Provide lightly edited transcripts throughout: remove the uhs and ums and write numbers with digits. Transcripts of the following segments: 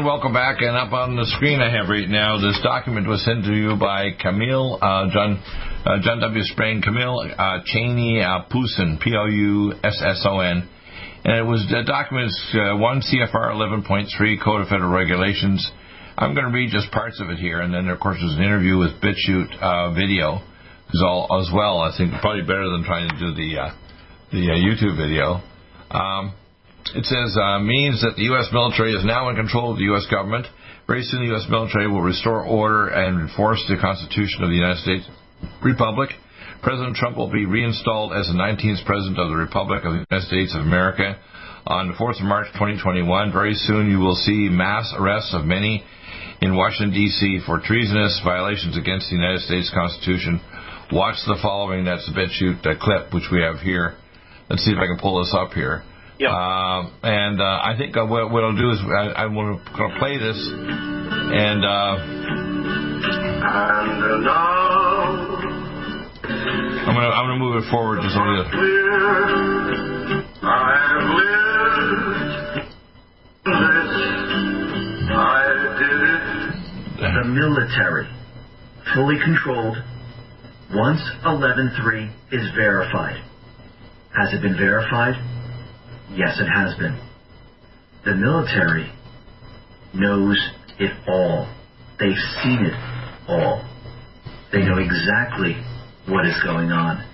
Welcome back, and up on the screen I have right now, this document was sent to you by Camille, John W. Sprain, Camille Cheney-Poussin, P-O-U-S-S-O-N, and it was documents 1 CFR 11.3 Code of Federal Regulations. I'm going to read just parts of it here, and then of course there's an interview with BitChute video as well. I think probably better than trying to do the YouTube video. It says, means that the U.S. military is now in control of the U.S. government. Very soon the U.S. military will restore order and enforce the Constitution of the United States Republic. President Trump will be reinstalled as the 19th President of the Republic of the United States of America on the 4th of March, 2021. Very soon you will see mass arrests of many in Washington, D.C. for treasonous violations against the United States Constitution. Watch the following. That's a BitChute clip, which we have here. Let's see if I can pull this up here. Yep. And I think what I'll do is I'm going to play this, and I'm going to move it forward just a little. I did it. The military, fully controlled, once 11-3 is verified. Has it been verified? Yes, it has been. The military knows it all. They've seen it all. They know exactly what is going on.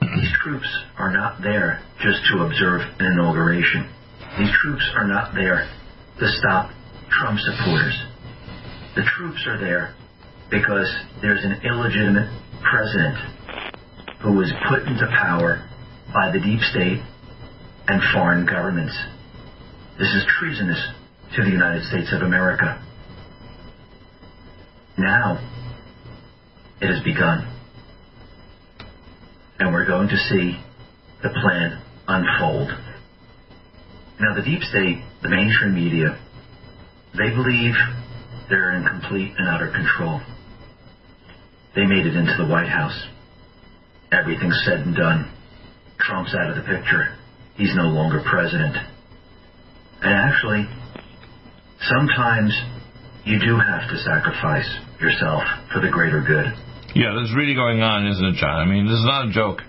These troops are not there just to observe an inauguration. These troops are not there to stop Trump supporters. The troops are there because there's an illegitimate president who was put into power by the deep state and foreign governments. This is treasonous to the United States of America. Now, it has begun. And we're going to see the plan unfold. Now, the deep state, the mainstream media, they believe they're in complete and utter control. They made it into the White House. Everything's said and done. Trump's out of the picture. He's no longer president. And actually, sometimes you do have to sacrifice yourself for the greater good. Yeah, this is really going on, isn't it, John? I mean, this is not a joke.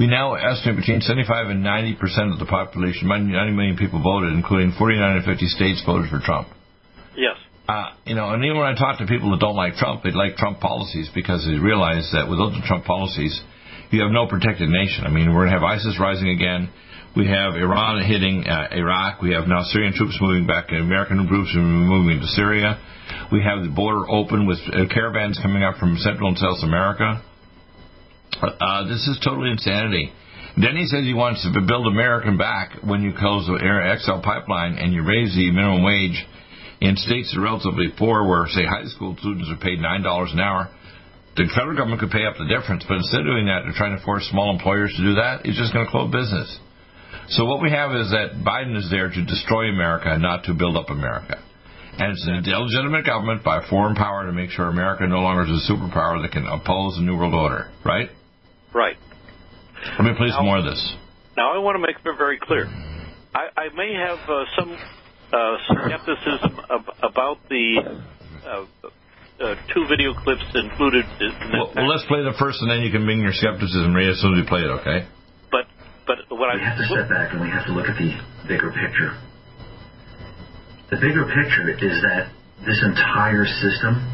We now estimate between 75 and 90% of the population, 90 million people voted, including 49 and 50 states voted for Trump. Yes. And even when I talk to people that don't like Trump, they like Trump policies because they realize that without the Trump policies, you have no protected nation. I mean, we're going to have ISIS rising again. We have Iran hitting Iraq. We have now Syrian troops moving back, American troops moving to Syria. We have the border open with caravans coming up from Central and South America. This is total insanity. Then he says he wants to build America back when you close the XL pipeline and you raise the minimum wage in states that are relatively poor, where, say, high school students are paid $9 an hour. The federal government could pay up the difference, but instead of doing that, they're trying to force small employers to do that. It's just going to close business. So what we have is that Biden is there to destroy America and not to build up America. And it's an illegitimate government by a foreign power to make sure America no longer is a superpower that can oppose the New World Order, right? Right. Let me play some more of this. Now, I want to make it very clear. I may have some skepticism about the two video clips included. Well, let's play the first, and then you can bring your skepticism right as soon as you play it, okay? But what I have to step back, and we have to look at the bigger picture. The bigger picture is that this entire system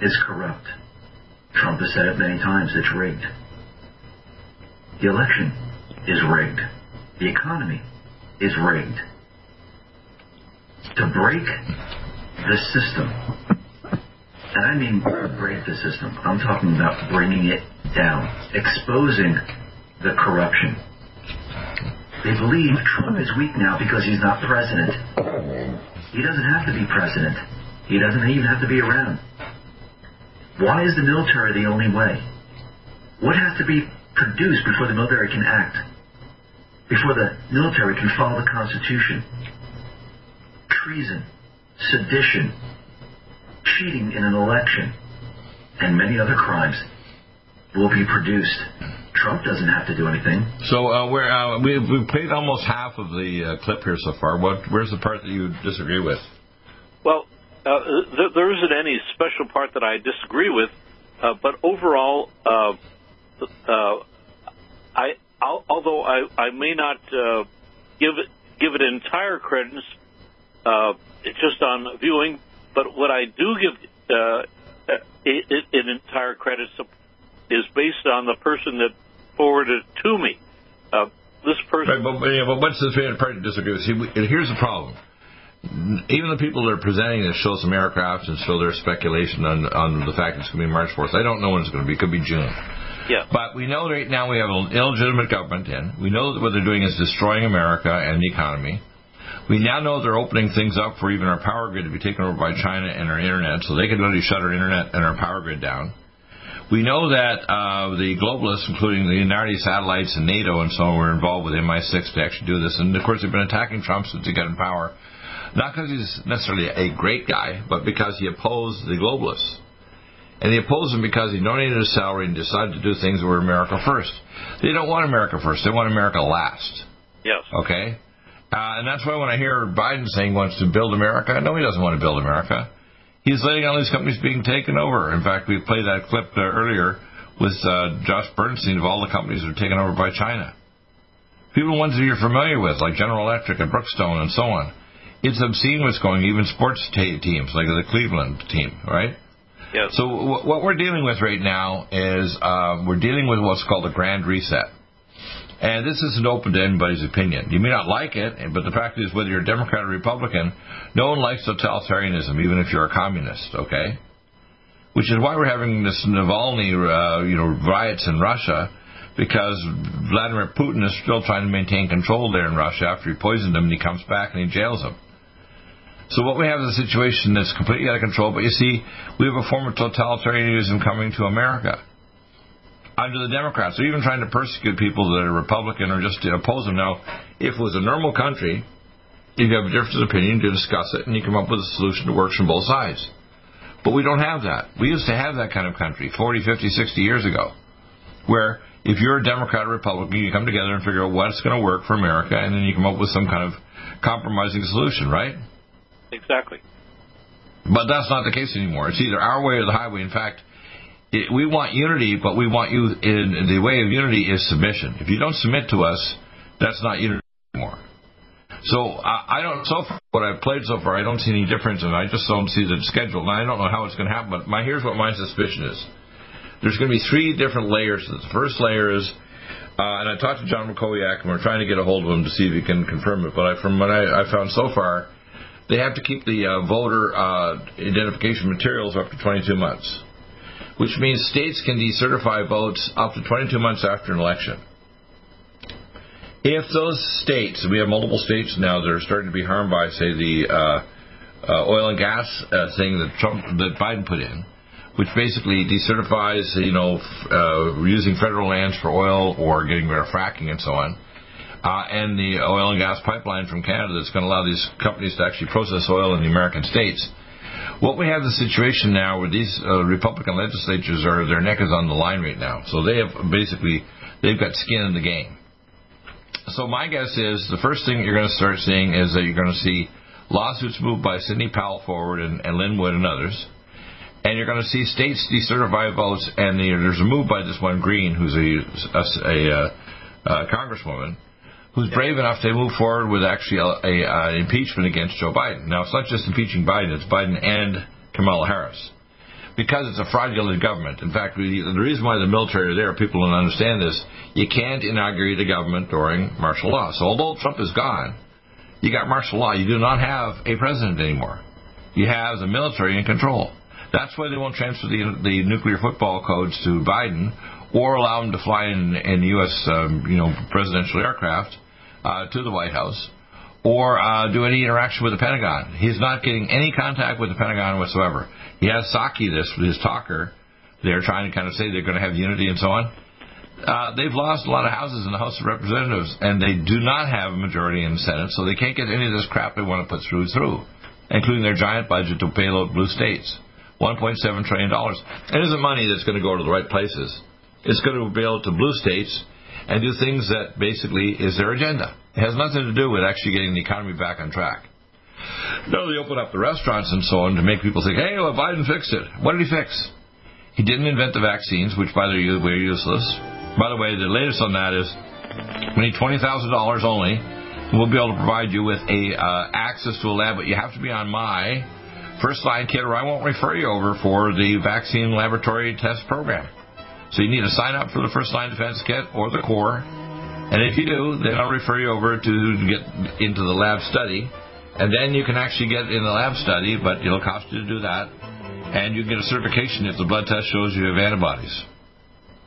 is corrupt. Trump has said it many times. It's rigged. The election is rigged. The economy is rigged. To break the system. And I mean break the system. I'm talking about bringing it down, exposing the corruption. They believe Trump is weak now because he's not president. He doesn't have to be president. He doesn't even have to be around. Why is the military the only way? What has to be produced before the military can act? Before the military can follow the Constitution? Treason, sedition, cheating in an election, and many other crimes will be produced. Trump doesn't have to do anything. So we've played almost half of the clip here so far. Where's the part that you disagree with? Well, there isn't any special part that I disagree with, but overall, although I may not give it entire credence just on viewing, but what I do give an entire credit is based on the person that forwarded it to me. This person... Right, but what's the part to disagree with? See, here's the problem. Even the people that are presenting this show some aircraft and show their speculation on the fact it's going to be March 4th. I don't know when it's going to be. It could be June. Yeah. But we know right now we have an illegitimate government in. We know that what they're doing is destroying America and the economy. We now know they're opening things up for even our power grid to be taken over by China and our internet, so they can literally shut our internet and our power grid down. We know that the globalists, including the United satellites and NATO and so on, were involved with MI6 to actually do this. And, of course, they've been attacking Trump since he got in power, not because he's necessarily a great guy, but because he opposed the globalists. And he opposed them because he donated his salary and decided to do things that were America first. They don't want America first. They want America last. Yes. Okay? And that's why when I hear Biden saying he wants to build America, no, he doesn't want to build America. He's letting all these companies being taken over. In fact, we played that clip earlier with Josh Bernstein of all the companies that are taken over by China. People, ones that you're familiar with, like General Electric and Brookstone and so on. It's obscene what's going on, even sports teams, like the Cleveland team, right? Yeah. So what we're dealing with right now is we're dealing with what's called a grand reset. And this isn't open to anybody's opinion. You may not like it, but the fact is, whether you're a Democrat or Republican, no one likes totalitarianism, even if you're a communist, okay? Which is why we're having this Navalny riots in Russia, because Vladimir Putin is still trying to maintain control there in Russia after he poisoned him, and he comes back and he jails him. So what we have is a situation that's completely out of control, but you see, we have a form of totalitarianism coming to America. Under the Democrats, they're even trying to persecute people that are Republican or just to oppose them. Now, if it was a normal country, you'd have a difference of opinion to discuss it, and you come up with a solution that works from both sides. But we don't have that. We used to have that kind of country 40, 50, 60 years ago, where if you're a Democrat or Republican, you come together and figure out what's going to work for America, and then you come up with some kind of compromising solution, right? Exactly. But that's not the case anymore. It's either our way or the highway. In fact, we want unity, but we want you in the way of unity is submission. If you don't submit to us, that's not unity anymore. So I don't, so far, what I've played so far, I don't see any difference, and I just don't see the schedule. And I don't know how it's going to happen, but here's what my suspicion is. There's going to be three different layers. The first layer is, and I talked to John McCoyack, and we're trying to get a hold of him to see if he can confirm it, but from what I found so far, they have to keep the voter identification materials up to 22 months. Which means states can decertify votes up to 22 months after an election. If those states, we have multiple states now that are starting to be harmed by, say, the oil and gas thing that Biden put in, which basically decertifies, using federal lands for oil or getting rid of fracking and so on, and the oil and gas pipeline from Canada that's going to allow these companies to actually process oil in the American states. What we have the situation now where these Republican legislatures are, their neck is on the line right now. So they have they've got skin in the game. So my guess is the first thing you're going to start seeing is that you're going to see lawsuits moved by Sidney Powell forward and Lynn Wood and others. And you're going to see states decertify votes. And there's a move by this one Green, who's a congresswoman, who's brave enough to move forward with actually an impeachment against Joe Biden. Now, it's not just impeaching Biden, it's Biden and Kamala Harris, because it's a fraudulent government. In fact, the reason why the military are there, people don't understand this, you can't inaugurate a government during martial law. So although Trump is gone, you got martial law. You do not have a president anymore. You have the military in control. That's why they won't transfer the nuclear football codes to Biden or allow him to fly in U.S. presidential aircraft. to the White House or do any interaction with the Pentagon. He's not getting any contact with the Pentagon whatsoever. He has Psaki, his talker. They're trying to kind of say they're going to have unity and so on. They've lost a lot of houses in the House of Representatives, and they do not have a majority in the Senate, so they can't get any of this crap they want to put through, including their giant budget to bail out blue states. $1.7 trillion. It isn't money that's going to go to the right places. It's going to bail out to blue states and do things that basically is their agenda. It has nothing to do with actually getting the economy back on track. No, they open up the restaurants and so on to make people think, hey, well, Biden fixed it. What did he fix? He didn't invent the vaccines, which, by the way, are useless. By the way, the latest on that is we need $20,000 only. We'll be able to provide you with access to a lab, but you have to be on my first line kit, or I won't refer you over for the vaccine laboratory test program. So you need to sign up for the first line defense kit or the core. And if you do, then I'll refer you over to get into the lab study. And then you can actually get in the lab study, but it'll cost you to do that. And you get a certification if the blood test shows you have antibodies.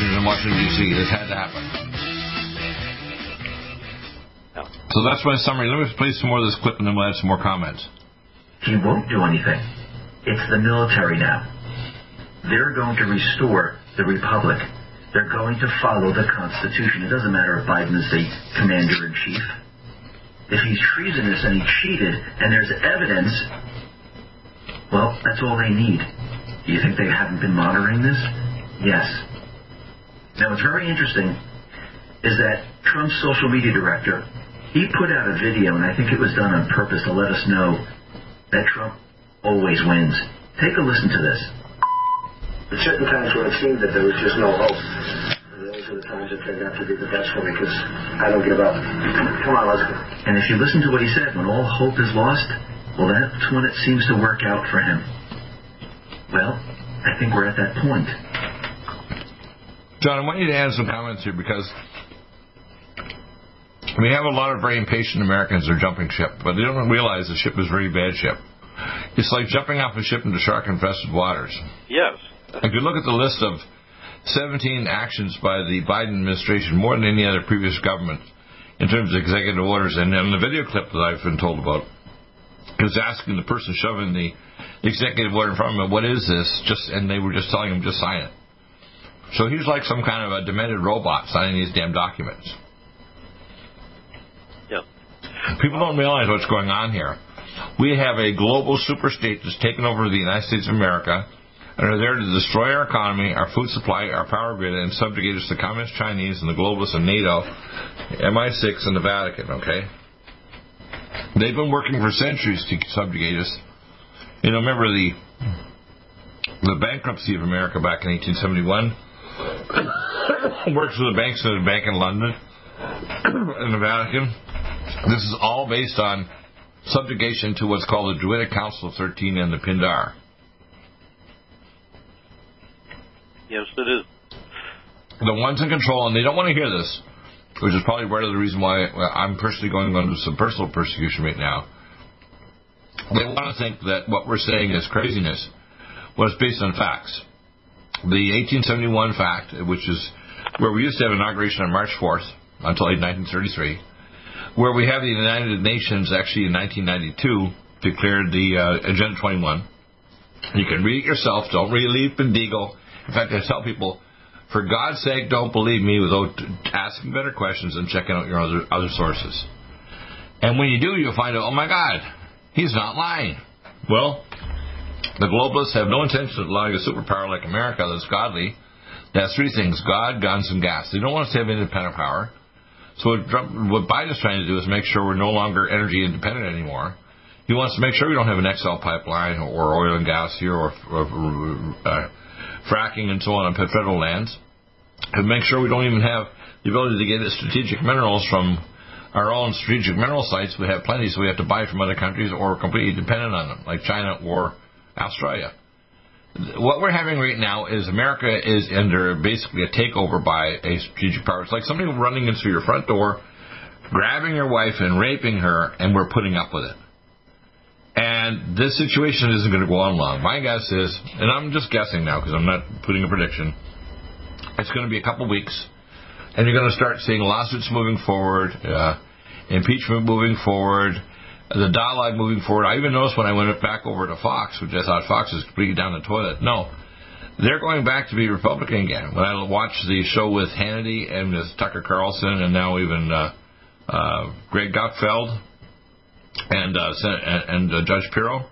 In Washington, D.C. This had to happen. No. So that's my summary. Let me play some more of this clip and then we'll add some more comments. He won't do anything. It's the military now. They're going to restore the republic. They're going to follow the Constitution. It doesn't matter if Biden is the commander-in-chief. If he's treasonous and he cheated and there's evidence, well, that's all they need. Do you think they haven't been monitoring this? Yes. Now, what's very interesting is that Trump's social media director He put out a video, and I think it was done on purpose to let us know that Trump always wins. Take a listen to this. There's certain times when it seemed that there was just no hope. And those are the times that turned out to be the best for me, because I don't give up. Come on, let's go. And if you listen to what he said, when all hope is lost, well, that's when it seems to work out for him. Well, I think we're at that point. John, I want you to add some comments here, because we have a lot of very impatient Americans who are jumping ship, but they don't realize the ship is a very bad ship. It's like jumping off a ship into shark-infested waters. Yes. If you look at the list of 17 actions by the Biden administration, more than any other previous government, in terms of executive orders, and in the video clip that I've been told about, is asking the person shoving the executive order in front of him, what is this? And they were just telling him, just sign it. So he's like some kind of a demented robot signing these damn documents. Yeah. People don't realize what's going on here. We have a global super state that's taken over the United States of America and are there to destroy our economy, our food supply, our power grid, and subjugate us to the communist Chinese and the globalists and NATO, MI6, and the Vatican, okay? They've been working for centuries to subjugate us. You know, remember the bankruptcy of America back in 1871? Works with the banks of the Bank in London and the Vatican. This is all based on subjugation to what's called the Druidic Council of 13 and the Pindar. Yes, it is. The ones in control, and they don't want to hear this, which is probably part of the reason why I'm personally going under some personal persecution right now. They want to think that what we're saying is craziness. Well, it's based on facts. The 1871 fact, which is where we used to have inauguration on March 4th until 1933, where we have the United Nations actually in 1992 declared the Agenda 21. You can read it yourself. Don't read Bill Deagle. In fact, I tell people, for God's sake, don't believe me without asking better questions and checking out your other sources. And when you do, you'll find out, oh my God, he's not lying. Well, the globalists have no intention of allowing a superpower like America that's godly. That's three things: God, guns, and gas. They don't want us to have independent power. So what Biden's trying to do is make sure we're no longer energy independent anymore. He wants to make sure we don't have an XL pipeline or oil and gas here or fracking and so on federal lands. And make sure we don't even have the ability to get strategic minerals from our own strategic mineral sites. We have plenty, so we have to buy from other countries or we're completely dependent on them, like China or Australia. What we're having right now is America is under basically a takeover by a strategic power. It's like somebody running in through your front door, grabbing your wife and raping her, and we're putting up with it. And this situation isn't going to go on long. My guess is, and I'm just guessing now because I'm not putting a prediction, it's going to be a couple weeks, and you're going to start seeing lawsuits moving forward, impeachment moving forward, the dialogue moving forward. I even noticed when I went back over to Fox, which I thought Fox was completely down the toilet. No, they're going back to be Republican again. When I watched the show with Hannity and with Tucker Carlson and now even Greg Gutfeld and Judge Pirro,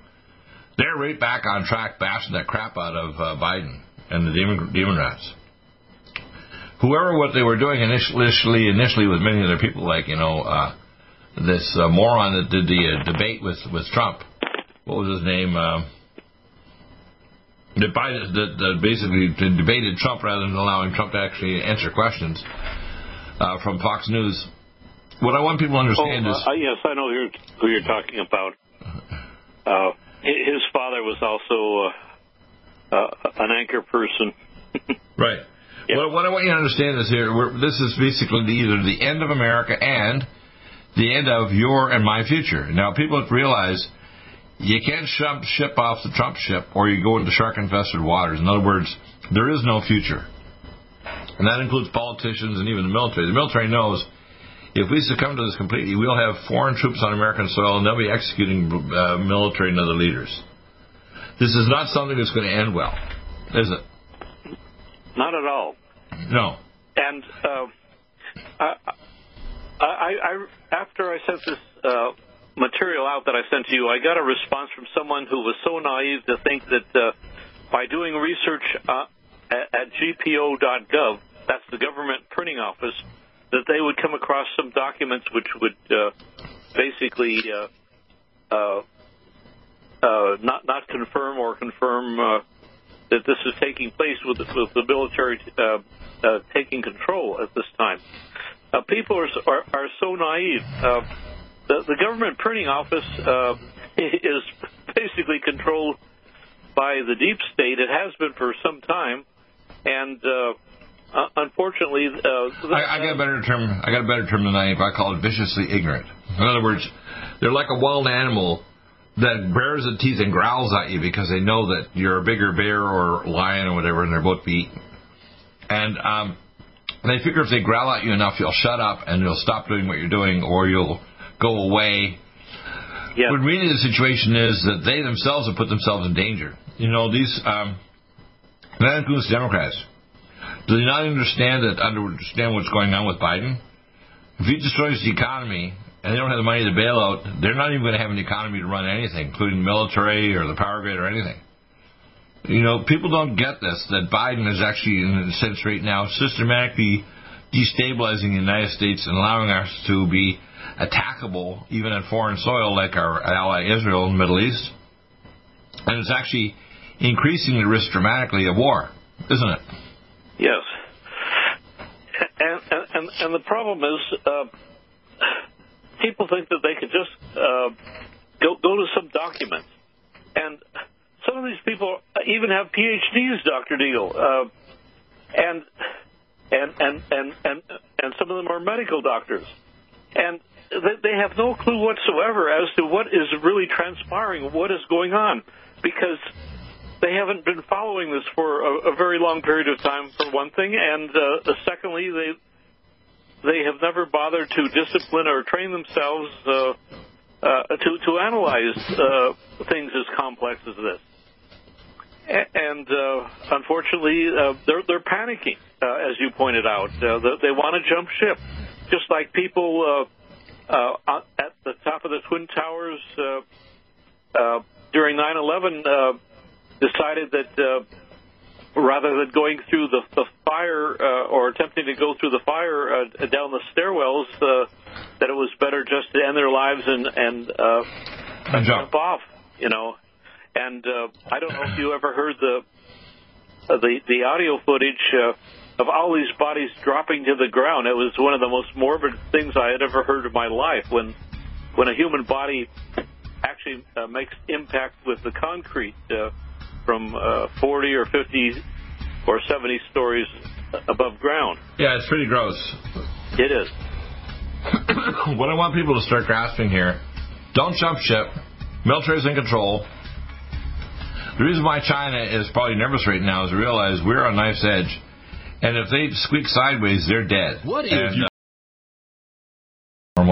they're right back on track bashing that crap out of Biden and the demon rats. Whoever what they were doing initially with many other people like, you know, this moron that did the debate with Trump, what was his name? That basically debated Trump rather than allowing Trump to actually answer questions from Fox News. What I want people to understand is... yes, I know who you're talking about. His father was also an anchor person. Right. Yeah. Well, what I want you to understand is here, this is basically either the end of America and the end of your and my future. Now, people realize you can't jump ship off the Trump ship or you go into shark-infested waters. In other words, there is no future. And that includes politicians and even the military. The military knows if we succumb to this completely, we'll have foreign troops on American soil and they'll be executing military and other leaders. This is not something that's going to end well, is it? Not at all. No. And I after I sent this material out that I sent to you, I got a response from someone who was so naive to think that by doing research at GPO.gov, that's the government printing office, that they would come across some documents which would basically not confirm or confirm that this is taking place with the military taking control at this time. People are so naive. The government printing office is basically controlled by the deep state. It has been for some time, and unfortunately, I got a better term. I got a better term than naive. I call it viciously ignorant. In other words, they're like a wild animal that bares its teeth and growls at you because they know that you're a bigger bear or lion or whatever, and they're both be eaten. And they figure if they growl at you enough, you'll shut up and you'll stop doing what you're doing, or you'll go away. Yep. When really the situation is that they themselves have put themselves in danger. You know, these Vatican's Democrats, do they not understand what's going on with Biden? If he destroys the economy and they don't have the money to bail out, they're not even going to have an economy to run anything, including the military or the power grid or anything. You know, people don't get this, that Biden is actually, in a sense right now, systematically destabilizing the United States and allowing us to be attackable, even on foreign soil, like our ally Israel in the Middle East. And it's actually increasing the risk dramatically of war, isn't it? Yes. And the problem is people think that they could just go to some document. And some of these people even have PhDs, Dr. Deagle, and some of them are medical doctors. And they have no clue whatsoever as to what is really transpiring, what is going on, because they haven't been following this for a very long period of time, for one thing, and secondly, they have never bothered to discipline or train themselves to analyze things as complex as this. And unfortunately, they're panicking, as you pointed out. They want to jump ship, just like people at the top of the Twin Towers during 9/11 decided that rather than going through the fire or attempting to go through the fire down the stairwells, that it was better just to end their lives and jump off, you know. And I don't know if you ever heard the audio footage of all these bodies dropping to the ground. It was one of the most morbid things I had ever heard in my life. When a human body actually makes impact with the concrete from 40 or 50 or 70 stories above ground. Yeah, it's pretty gross. It is. What I want people to start grasping here: don't jump ship. Military's in control. The reason why China is probably nervous right now is they realize we're on knife's edge, and if they squeak sideways, they're dead. What if you...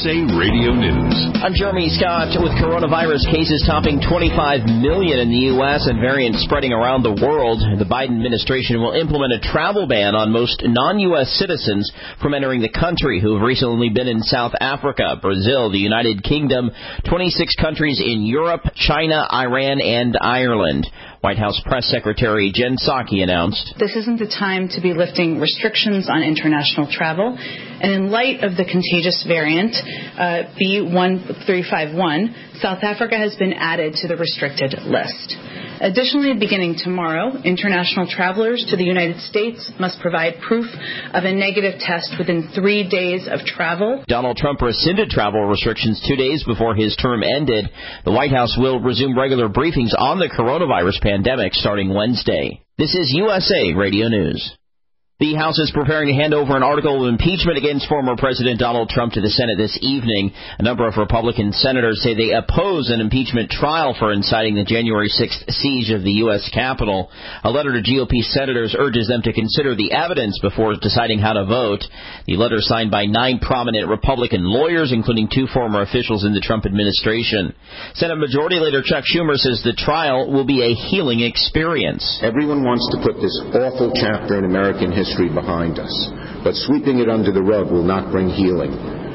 USA Radio News. I'm Jeremy Scott. With coronavirus cases topping 25 million in the U.S. and variants spreading around the world, the Biden administration will implement a travel ban on most non-U.S. citizens from entering the country who have recently been in South Africa, Brazil, the United Kingdom, 26 countries in Europe, China, Iran, and Ireland. White House Press Secretary Jen Psaki announced, "This isn't the time to be lifting restrictions on international travel. And in light of the contagious variant B1351, South Africa has been added to the restricted list. Additionally, beginning tomorrow, international travelers to the United States must provide proof of a negative test within 3 days of travel. Donald Trump rescinded travel restrictions 2 days before his term ended. The White House will resume regular briefings on the coronavirus pandemic starting Wednesday. This is USA Radio News. The House is preparing to hand over an article of impeachment against former President Donald Trump to the Senate this evening. A number of Republican senators say they oppose an impeachment trial for inciting the January 6th siege of the U.S. Capitol. A letter to GOP senators urges them to consider the evidence before deciding how to vote. The letter, signed by 9 prominent Republican lawyers, including 2 former officials in the Trump administration. Senate Majority Leader Chuck Schumer says the trial will be a healing experience. Everyone wants to put this awful chapter in American history behind us, but sweeping it under the rug will not bring healing.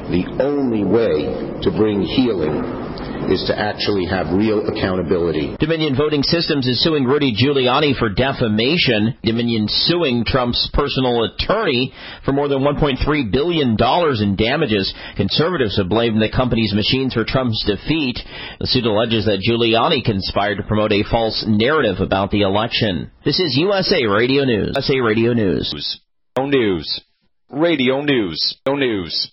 The only way to bring healing is to actually have real accountability. Dominion Voting Systems is suing Rudy Giuliani for defamation. Dominion suing Trump's personal attorney for more than $1.3 billion in damages. Conservatives have blamed the company's machines for Trump's defeat. The suit alleges that Giuliani conspired to promote a false narrative about the election. This is USA Radio News. USA Radio News. Radio News.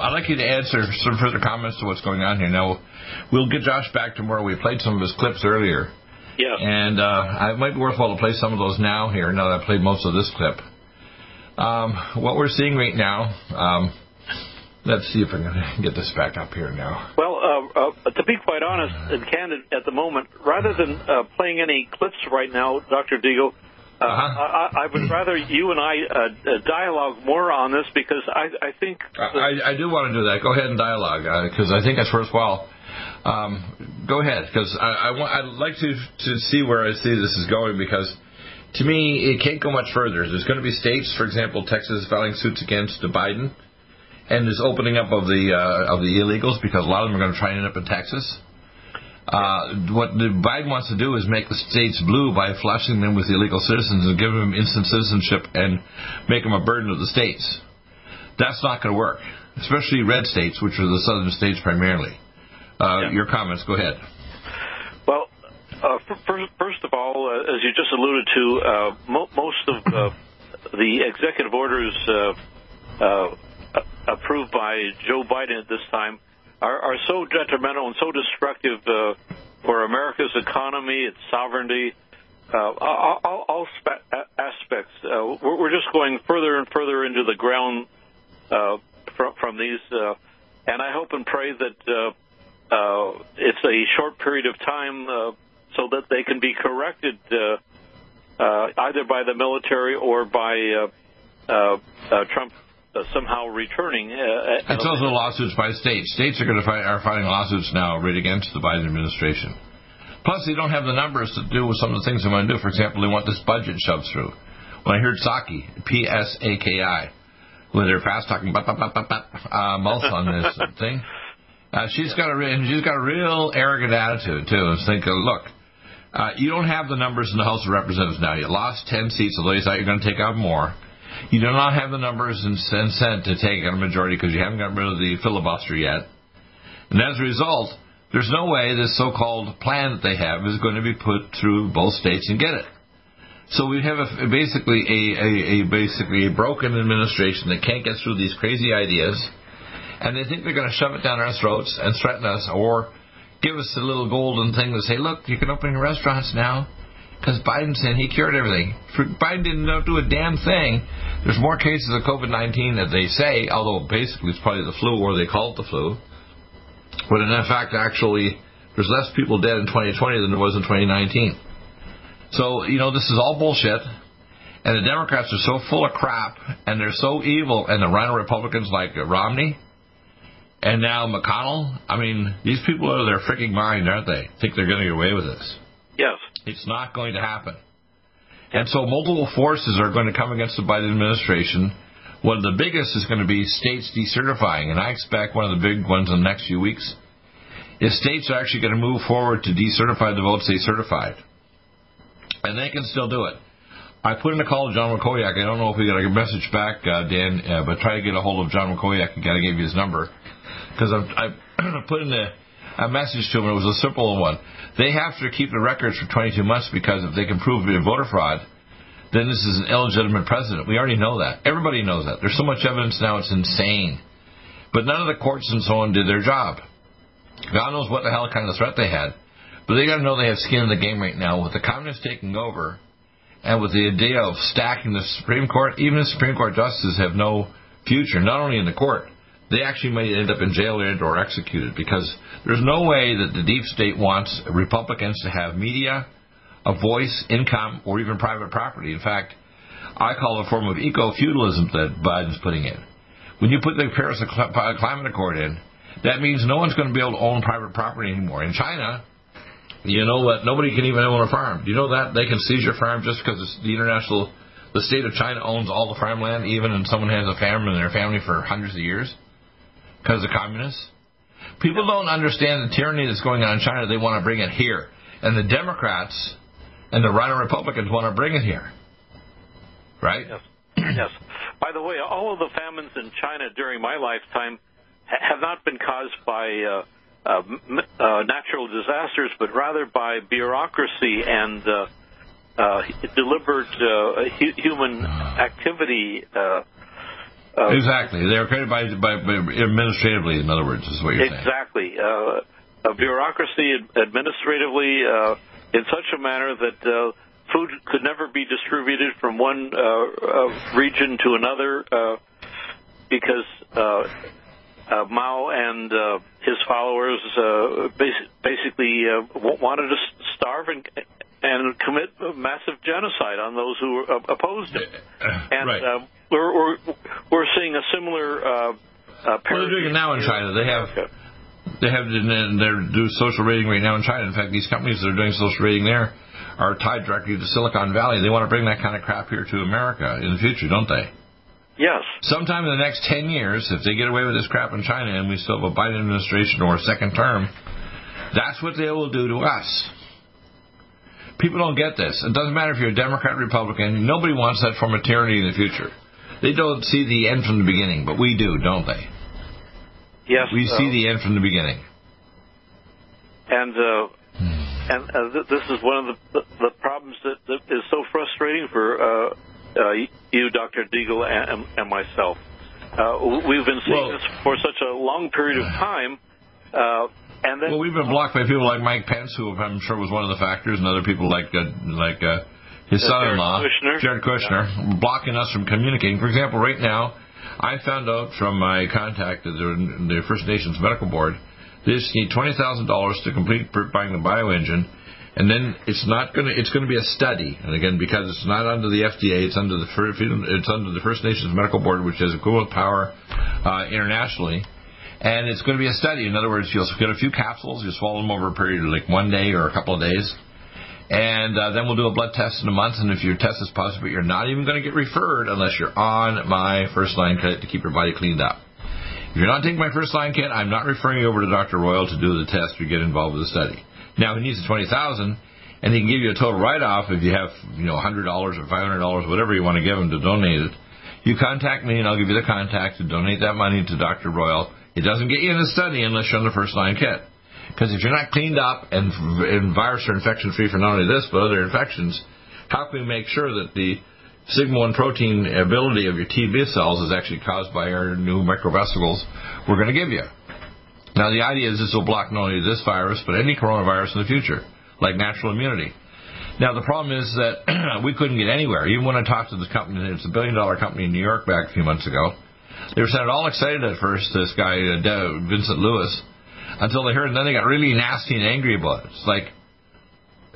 I'd like you to add some further comments to what's going on here. Now, we'll get Josh back tomorrow. We played some of his clips earlier. Yeah. And it might be worthwhile to play some of those now here, now that I played most of this clip. What we're seeing right now, let's see if I can get this back up here now. Well, to be quite honest and candid at the moment, rather than playing any clips right now, Dr. Deagle, I would rather you and I dialogue more on this, because I think... I do want to do that. Go ahead and dialogue, because I think that's worthwhile. Go ahead, because I'd like to see where I see this is going, because to me, it can't go much further. There's going to be states, for example, Texas filing suits against Biden, and there's opening up of the illegals, because a lot of them are going to try and end up in Texas. What Biden wants to do is make the states blue by flushing them with illegal citizens and give them instant citizenship and make them a burden of the states. That's not going to work, especially red states, which are the southern states primarily. Your comments, go ahead. Well, first of all, as you just alluded to, most of the executive orders approved by Joe Biden at this time are so detrimental and so destructive for America's economy, its sovereignty, all aspects. We're just going further and further into the ground from these, and I hope and pray that it's a short period of time so that they can be corrected either by the military or by Trump somehow returning. It's also lawsuits by states. States are going to are filing lawsuits now already against the Biden administration. Plus, they don't have the numbers to do with some of the things they want to do. For example, they want this budget shoved through. When I heard Psaki, P-S-A-K-I, with her fast-talking mouth on this thing, she's got a real arrogant attitude, too. It's thinking, look, you don't have the numbers in the House of Representatives now. You lost 10 seats, although you thought you were going to take out more. You do not have the numbers and Senate to take on a majority because you haven't gotten rid of the filibuster yet. And as a result, There's no way this so-called plan that they have is going to be put through both states and get it. So we have basically a broken administration that can't get through these crazy ideas, and they think they're going to shove it down our throats and threaten us or give us a little golden thing to say, look, you can open your restaurants now because Biden said he cured everything. Biden didn't do a damn thing. There's more cases of COVID-19 that they say, although basically it's probably the flu or they call it the flu, but in fact, actually, there's less people dead in 2020 than there was in 2019. So, you know, this is all bullshit, and the Democrats are so full of crap, and they're so evil, and the rhino Republicans like Romney, and now McConnell, I mean, these people are out of their freaking mind, aren't they? Think they're going to get away with this. Yes. It's not going to happen. And so multiple forces are going to come against the Biden administration. One of the biggest is going to be states decertifying, and I expect one of the big ones in the next few weeks is states are actually going to move forward to decertify the votes they certified. And they can still do it. I put in a call to John McCoyack. I don't know if we got a message back, Dan, but try to get a hold of John McCoyack. I got to give you his number because I put in a message to him. It was a simple one. They have to keep the records for 22 months because if they can prove it voter fraud, then this is an illegitimate president. We already know that. Everybody knows that. There's so much evidence now, it's insane. But none of the courts and so on did their job. God knows what the hell kind of threat they had. But they got to know they have skin in the game right now. With the communists taking over and with the idea of stacking the Supreme Court, even the Supreme Court justices have no future, not only in the court. They actually may end up in jail or executed because there's no way that the deep state wants Republicans to have media, a voice, income, or even private property. In fact, I call it a form of eco-feudalism that Biden's putting in. When you put the Paris Climate Accord in, that means no one's going to be able to own private property anymore. In China, you know what? Nobody can even own a farm. Do you know that? They can seize your farm just because the state of China owns all the farmland, even if someone has a farm in their family for hundreds of years because of communists. People don't understand the tyranny that's going on in China. They want to bring it here. And the Democrats and the right Republicans want to bring it here. Right? Yes. Yes. By the way, all of the famines in China during my lifetime have not been caused by natural disasters, but rather by bureaucracy and deliberate human activity. Exactly. They were created by administratively, in other words, is what you're saying. Exactly. Bureaucracy administratively in such a manner that food could never be distributed from one region to another because Mao and his followers basically wanted to starve and commit massive genocide on those who opposed him. And right. We're seeing a similar parody. Well, they're doing it now in China. They're doing social rating right now in China. In fact, these companies that are doing social rating there are tied directly to Silicon Valley. They want to bring that kind of crap here to America in the future, don't they? Yes. Sometime in the next 10 years, if they get away with this crap in China and we still have a Biden administration or a second term, that's what they will do to us. People don't get this. It doesn't matter if you're a Democrat or Republican. Nobody wants that form of tyranny in the future. They don't see the end from the beginning, but we do, don't they? Yes. We see the end from the beginning. And this is one of the problems that is so frustrating for you, Dr. Deagle, and myself. We've been seeing this for such a long period of time. We've been blocked by people like Mike Pence, who I'm sure was one of the factors, and other people like his son-in-law, Jared Kushner, blocking us from communicating. For example, right now, I found out from my contact at the First Nations Medical Board, they just need $20,000 to complete buying the bioengine. And then it's going to be a study. And again, because it's not under the FDA, it's under the First Nations Medical Board, which has equivalent power internationally. And it's going to be a study. In other words, you'll get a few capsules. You swallow them over a period of like one day or a couple of days. And then we'll do a blood test in a month. And if your test is positive, you're not even going to get referred unless you're on my first line kit to keep your body cleaned up. If you're not taking my first line kit, I'm not referring you over to Dr. Royal to do the test or get involved with the study. Now, he needs the $20,000, and he can give you a total write-off if you have, $100 or $500, whatever you want to give him to donate it. You contact me, and I'll give you the contact to donate that money to Dr. Royal. It doesn't get you in the study unless you're on the first-line kit. Because if you're not cleaned up and virus or infection-free for not only this but other infections, how can we make sure that the sigma-1 protein ability of your TB cells is actually caused by our new microvesicles we're going to give you? Now, the idea is this will block not only this virus but any coronavirus in the future, like natural immunity. Now, the problem is that we couldn't get anywhere. Even when I talked to this company, it's a billion-dollar company in New York back a few months ago, they were all excited at first, this guy, Vincent Lewis, until they heard, and then they got really nasty and angry about it. It's like,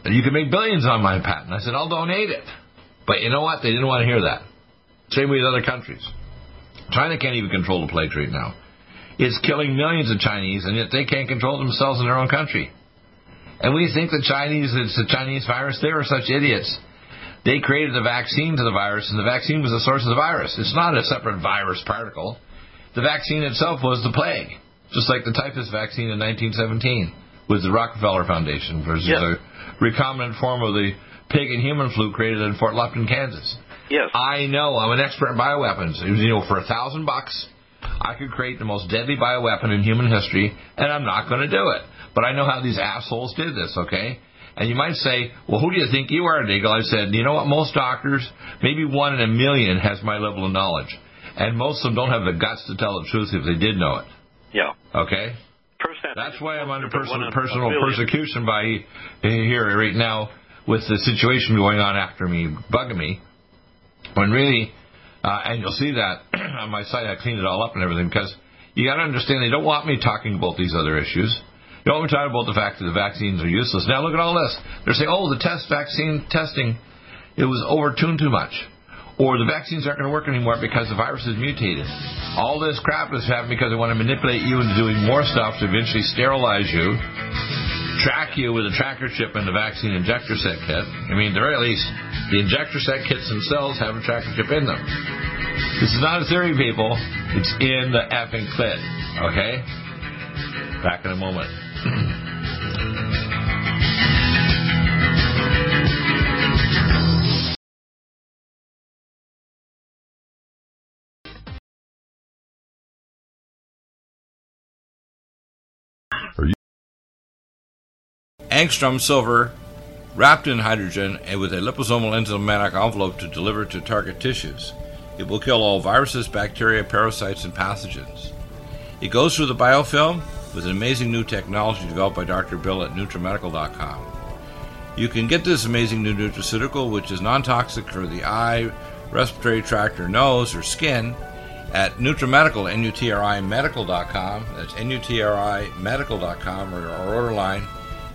you can make billions on my patent. I said, I'll donate it. But you know what? They didn't want to hear that. Same with other countries. China can't even control the plague right now. It's killing millions of Chinese, and yet they can't control themselves in their own country. And we think the Chinese, it's the Chinese virus. They were such idiots. They created the vaccine to the virus, and the vaccine was the source of the virus. It's not a separate virus particle. The vaccine itself was the plague, just like the typhus vaccine in 1917 with the Rockefeller Foundation versus a recombinant form of the pig and human flu created in Fort Lupton, Kansas. Yes. I know. I'm an expert in bioweapons. You know, for $1,000, I could create the most deadly bioweapon in human history, and I'm not going to do it. But I know how these assholes did this, okay? And you might say, well, who do you think you are, Deagle? I said, you know what? Most doctors, maybe 1 in a million has my level of knowledge. And most of them don't have the guts to tell the truth if they did know it. Yeah. Okay? That's why I'm under personal persecution by here right now with the situation going on after me, bugging me. When really, and you'll see that on my site, I cleaned it all up and everything, because you got to understand they don't want me talking about these other issues. They don't want me talking about the fact that the vaccines are useless. Now look at all this. They're saying, oh, the vaccine testing, it was overtuned too much. Or the vaccines aren't going to work anymore because the virus is mutated. All this crap is happening because they want to manipulate you into doing more stuff to eventually sterilize you, track you with a tracker chip and the vaccine injector set kit. I mean, at the very least, the injector set kits themselves have a tracker chip in them. This is not a theory, people. It's in the effing clip. Okay? Back in a moment. Angstrom silver wrapped in hydrogen and with a liposomal enzymatic envelope to deliver to target tissues. It will kill all viruses, bacteria, parasites, and pathogens. It goes through the biofilm with an amazing new technology developed by Dr. Bill at NutriMedical.com. You can get this amazing new nutraceutical, which is non-toxic for the eye, respiratory tract, or nose, or skin, at NutriMedical, NutriMedical.com. That's NutriMedical.com, or our order line,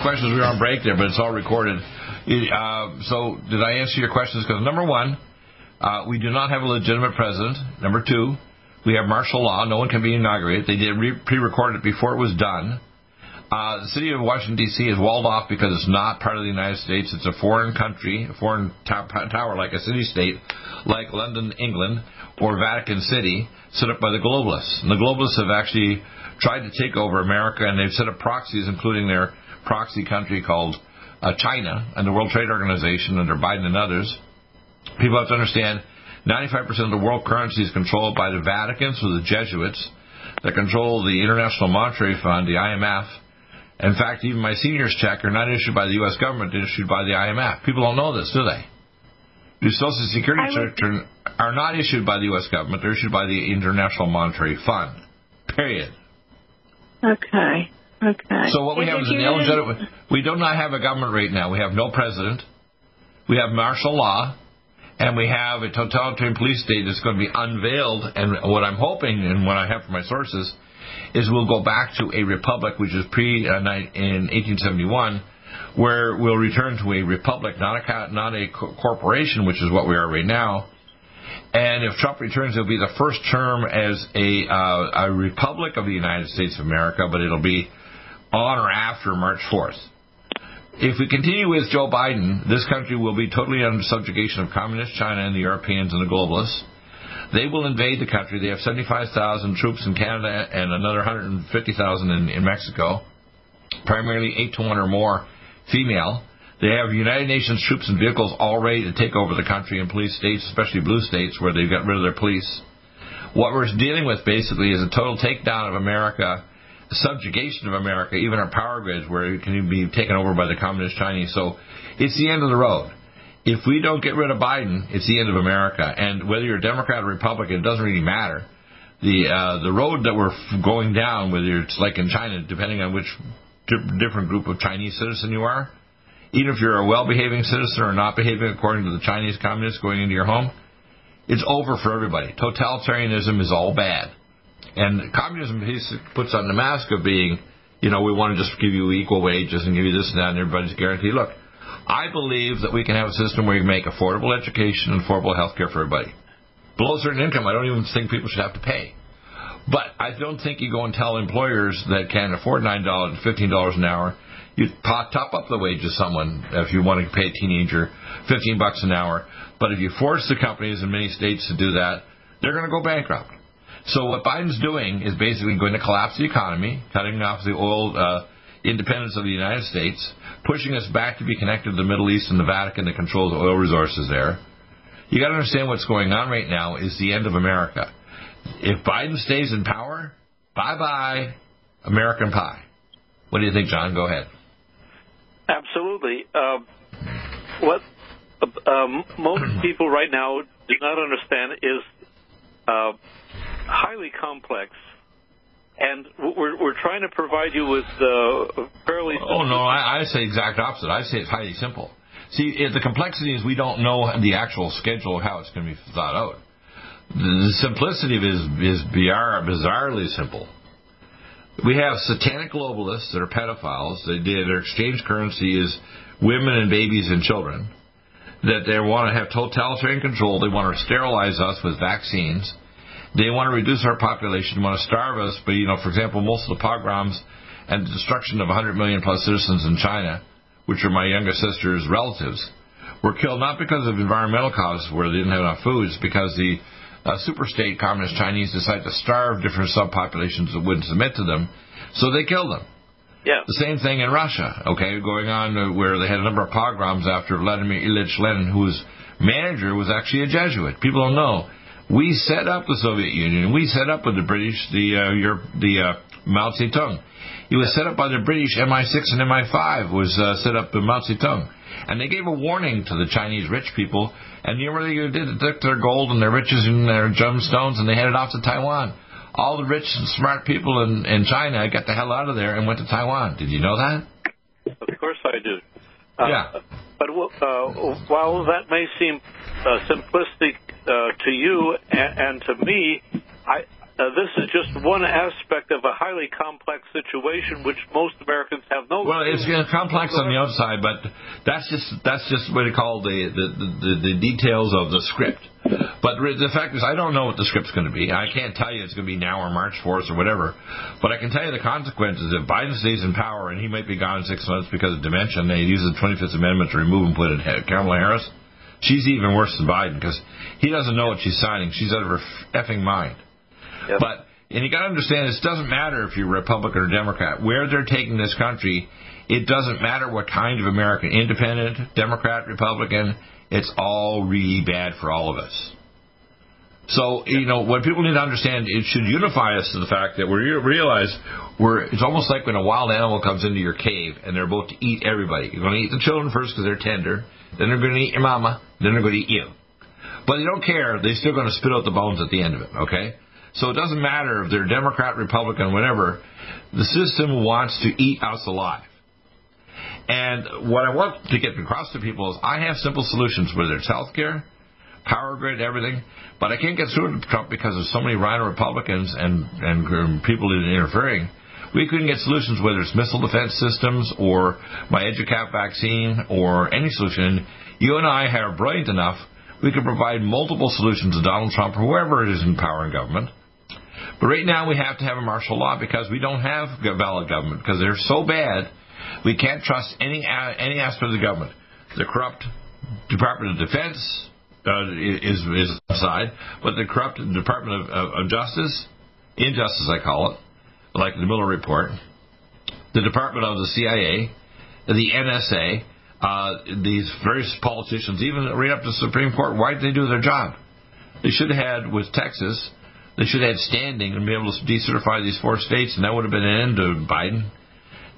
Questions. We were on break there, but it's all recorded. So did I answer your questions? Because number one, we do not have a legitimate president. Number two, we have martial law. No one can be inaugurated. They did pre-record it before it was done. The city of Washington, D.C. is walled off because it's not part of the United States. It's a foreign country, a foreign tower, like a city-state, like London, England, or Vatican City, set up by the globalists. And the globalists have actually tried to take over America, and they've set up proxies, including their proxy country called China and the World Trade Organization under Biden and others. People have to understand 95% of the world currency is controlled by the Vatican, so the Jesuits, that control the International Monetary Fund, the IMF. In fact, even my senior's check are not issued by the U.S. government, they're issued by the IMF. People don't know this, do they? The Social Security checks are not issued by the U.S. government, they're issued by the International Monetary Fund. Period. Okay. Okay. So what we have is an illegitimate. We do not have a government right now. We have no president. We have martial law, and we have a totalitarian police state that's going to be unveiled. And what I'm hoping, and what I have from my sources, is we'll go back to a republic, which is in 1871, where we'll return to a republic, not a corporation, which is what we are right now. And if Trump returns, it'll be the first term as a republic of the United States of America, but it'll be on or after March 4th. If we continue with Joe Biden, this country will be totally under subjugation of Communist China and the Europeans and the globalists. They will invade the country. They have 75,000 troops in Canada and another 150,000 in Mexico, primarily 8 to 1 or more female. They have United Nations troops and vehicles all ready to take over the country and police states, especially blue states, where they've got rid of their police. What we're dealing with, basically, is a total takedown of America, subjugation of America, even our power grids, where it can be taken over by the Communist Chinese. So it's the end of the road. If we don't get rid of Biden, it's the end of America. And whether you're a Democrat or Republican, it doesn't really matter. The road that we're going down, whether it's like in China, depending on which different group of Chinese citizen you are, even if you're a well-behaving citizen or not behaving according to the Chinese communists going into your home, it's over for everybody. Totalitarianism is all bad. And communism puts on the mask of being, we want to just give you equal wages and give you this and that and everybody's guaranteed. Look, I believe that we can have a system where you make affordable education and affordable health care for everybody. Below a certain income, I don't even think people should have to pay. But I don't think you go and tell employers that can't afford $9 and $15 an hour, you top up the wage of someone if you want to pay a teenager $15 an hour. But if you force the companies in many states to do that, they're going to go bankrupt. So what Biden's doing is basically going to collapse the economy, cutting off the oil independence of the United States, pushing us back to be connected to the Middle East and the Vatican that controls oil resources there. You got to understand what's going on right now is the end of America. If Biden stays in power, Bye-bye, American pie. What do you think, John? Go ahead. Absolutely. What most people right now do not understand is highly complex. And we're trying to provide you with fairly... Oh, no, I say exact opposite. I say it's highly simple. See, the complexity is we don't know the actual schedule of how it's going to be thought out. The simplicity of it is bizarrely simple. We have satanic globalists that are pedophiles. Their exchange currency is women and babies and children. That they want to have totalitarian control. They want to sterilize us with vaccines. They want to reduce our population. They want to starve us. But, for example, most of the pogroms and the destruction of 100 million plus citizens in China, which are my younger sister's relatives, were killed not because of environmental causes where they didn't have enough food. It's because the superstate communist Chinese decided to starve different subpopulations that wouldn't submit to them, so they killed them. Yeah. The same thing in Russia, going on where they had a number of pogroms after Vladimir Ilyich Lenin, whose manager was actually a Jesuit. People don't know. We set up the Soviet Union. We set up with the British, Mao Zedong. It was set up by the British. MI6 and MI5 was set up by Mao Zedong. And they gave a warning to the Chinese rich people. And you know what they did? They took their gold and their riches and their gemstones and they headed off to Taiwan. All the rich and smart people in China got the hell out of there and went to Taiwan. Did you know that? Of course I did. Yeah. But while that may seem simplistic to you and to me, this is just one aspect of a highly complex situation which most Americans have no... Well, it's complex on the outside, but that's just what they call the details of the script. But the fact is, I don't know what the script's going to be. I can't tell you it's going to be now or March 4th or whatever. But I can tell you the consequences. If Biden stays in power, and he might be gone 6 months because of dementia, and they use the 25th Amendment to remove him, put in Kamala Harris, she's even worse than Biden because he doesn't know what she's signing. She's out of her effing mind. Yep. But and you got to understand, this doesn't matter if you're Republican or Democrat. Where they're taking this country, it doesn't matter what kind of American, independent, Democrat, Republican, it's all really bad for all of us. So, what people need to understand, it should unify us to the fact that we realize it's almost like when a wild animal comes into your cave and they're about to eat everybody. You're going to eat the children first because they're tender, then they're going to eat your mama, then they're going to eat you. But they don't care. They're still going to spit out the bones at the end of it, okay? So it doesn't matter if they're Democrat, Republican, whatever. The system wants to eat us alive. And what I want to get across to people is I have simple solutions, whether it's health care, power grid, everything. But I can't get through to Trump because of so many rhino Republicans and people interfering. We couldn't get solutions, whether it's missile defense systems or my EduCap vaccine or any solution. You and I are brilliant enough. We could provide multiple solutions to Donald Trump or whoever it is in power in government. But right now we have to have a martial law because we don't have valid government because they're so bad we can't trust any aspect of the government. The corrupt Department of Defense is aside, but the corrupt Department of Justice, injustice I call it, like the Mueller report, the Department of the CIA, the NSA, these various politicians, even right up to the Supreme Court, why did they do their job? They should have had, with Texas, they should have had standing and be able to decertify these 4 states, and that would have been an end to Biden.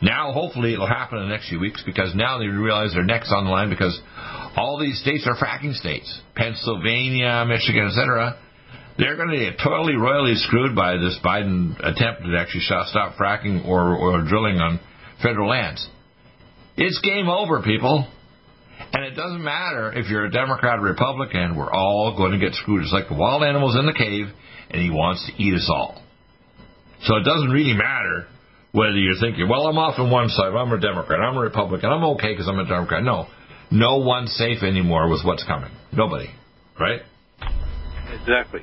Now, hopefully, it'll happen in the next few weeks because now they realize their neck's on the line because all these states are fracking states, Pennsylvania, Michigan, etc. They're going to get totally royally screwed by this Biden attempt to actually stop fracking or drilling on federal lands. It's game over, people. And it doesn't matter if you're a Democrat or Republican. We're all going to get screwed. It's like the wild animal's in the cave, and he wants to eat us all. So it doesn't really matter whether you're thinking, well, I'm off on one side. I'm a Democrat. I'm a Republican. I'm okay because I'm a Democrat. No. No one's safe anymore with what's coming. Nobody. Right? Exactly.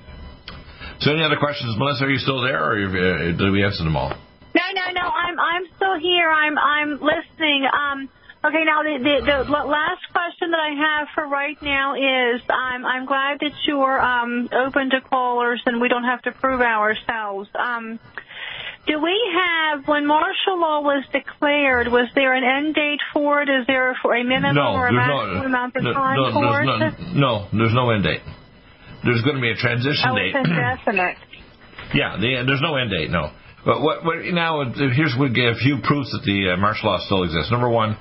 So any other questions? Melissa, are you still there, or did we answer them all? No, I'm still here. I'm listening. Okay, now the last question that I have for right now is I'm glad that you're open to callers and we don't have to prove ourselves. Do we have, when martial law was declared, was there an end date for it? Is there a minimum or a maximum amount of time for it? No, there's no end date. There's going to be a transition date. It's indefinite. Yeah, there's no end date, no. But here's what we have a few proofs that the martial law still exists. Number one,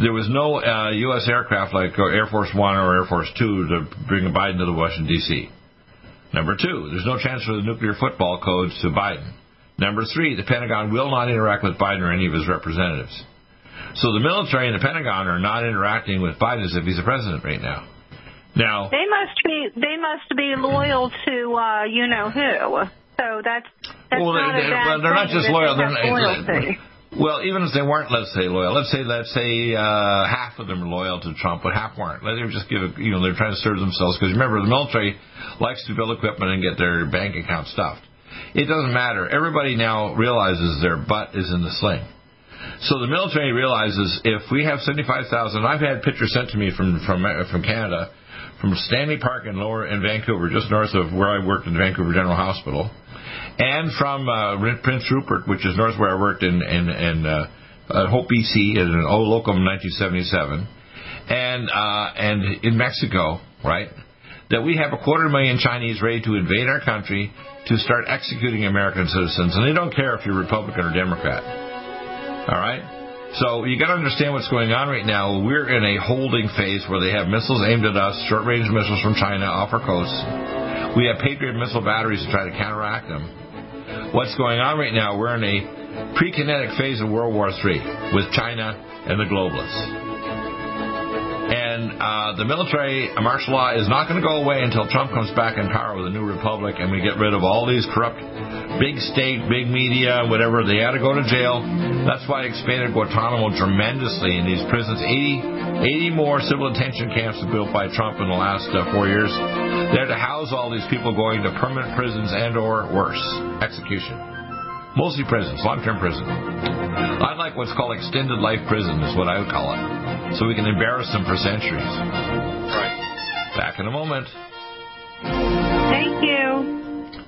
there was no U.S. aircraft like Air Force One or Air Force Two to bring Biden to the Washington, D.C. Number two, there's no transfer of the nuclear football codes to Biden. Number three, the Pentagon will not interact with Biden or any of his representatives. So the military and the Pentagon are not interacting with Biden as if he's the president right now. Now they must be loyal to you know who. So that's well, not a bad well, they're not just loyal. Well, even if they weren't, let's say loyal. Let's say half of them are loyal to Trump, but half weren't. Let them just give a, you know, they're trying to serve themselves because remember the military likes to build equipment and get their bank account stuffed. It doesn't matter. Everybody now realizes their butt is in the sling. So the military realizes if we have 75,000, I've had pictures sent to me from Canada, from Stanley Park in Vancouver, just north of where I worked in Vancouver General Hospital, and from Prince Rupert, which is north where I worked in Hope, BC, in an old locum in 1977, and in Mexico, right? That we have 250,000 Chinese ready to invade our country to start executing American citizens, and they don't care if you're Republican or Democrat. All right? So you got to understand what's going on right now. We're in a holding phase where they have missiles aimed at us, short-range missiles from China off our coasts. We have Patriot missile batteries to try to counteract them. What's going on right now, we're in a pre-kinetic phase of World War III with China and the globalists. And the military martial law is not going to go away until Trump comes back in power with a new republic and we get rid of all these corrupt big state, big media, whatever. They had to go to jail. That's why I expanded Guantanamo tremendously in these prisons. 80 more civil detention camps were built by Trump in the last 4 years. They're to house all these people going to permanent prisons and or worse, execution. Mostly prisons, long-term prison. I like what's called extended life prison is what I would call it. So we can embarrass them for centuries. Right. Back in a moment. Thank you.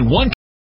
One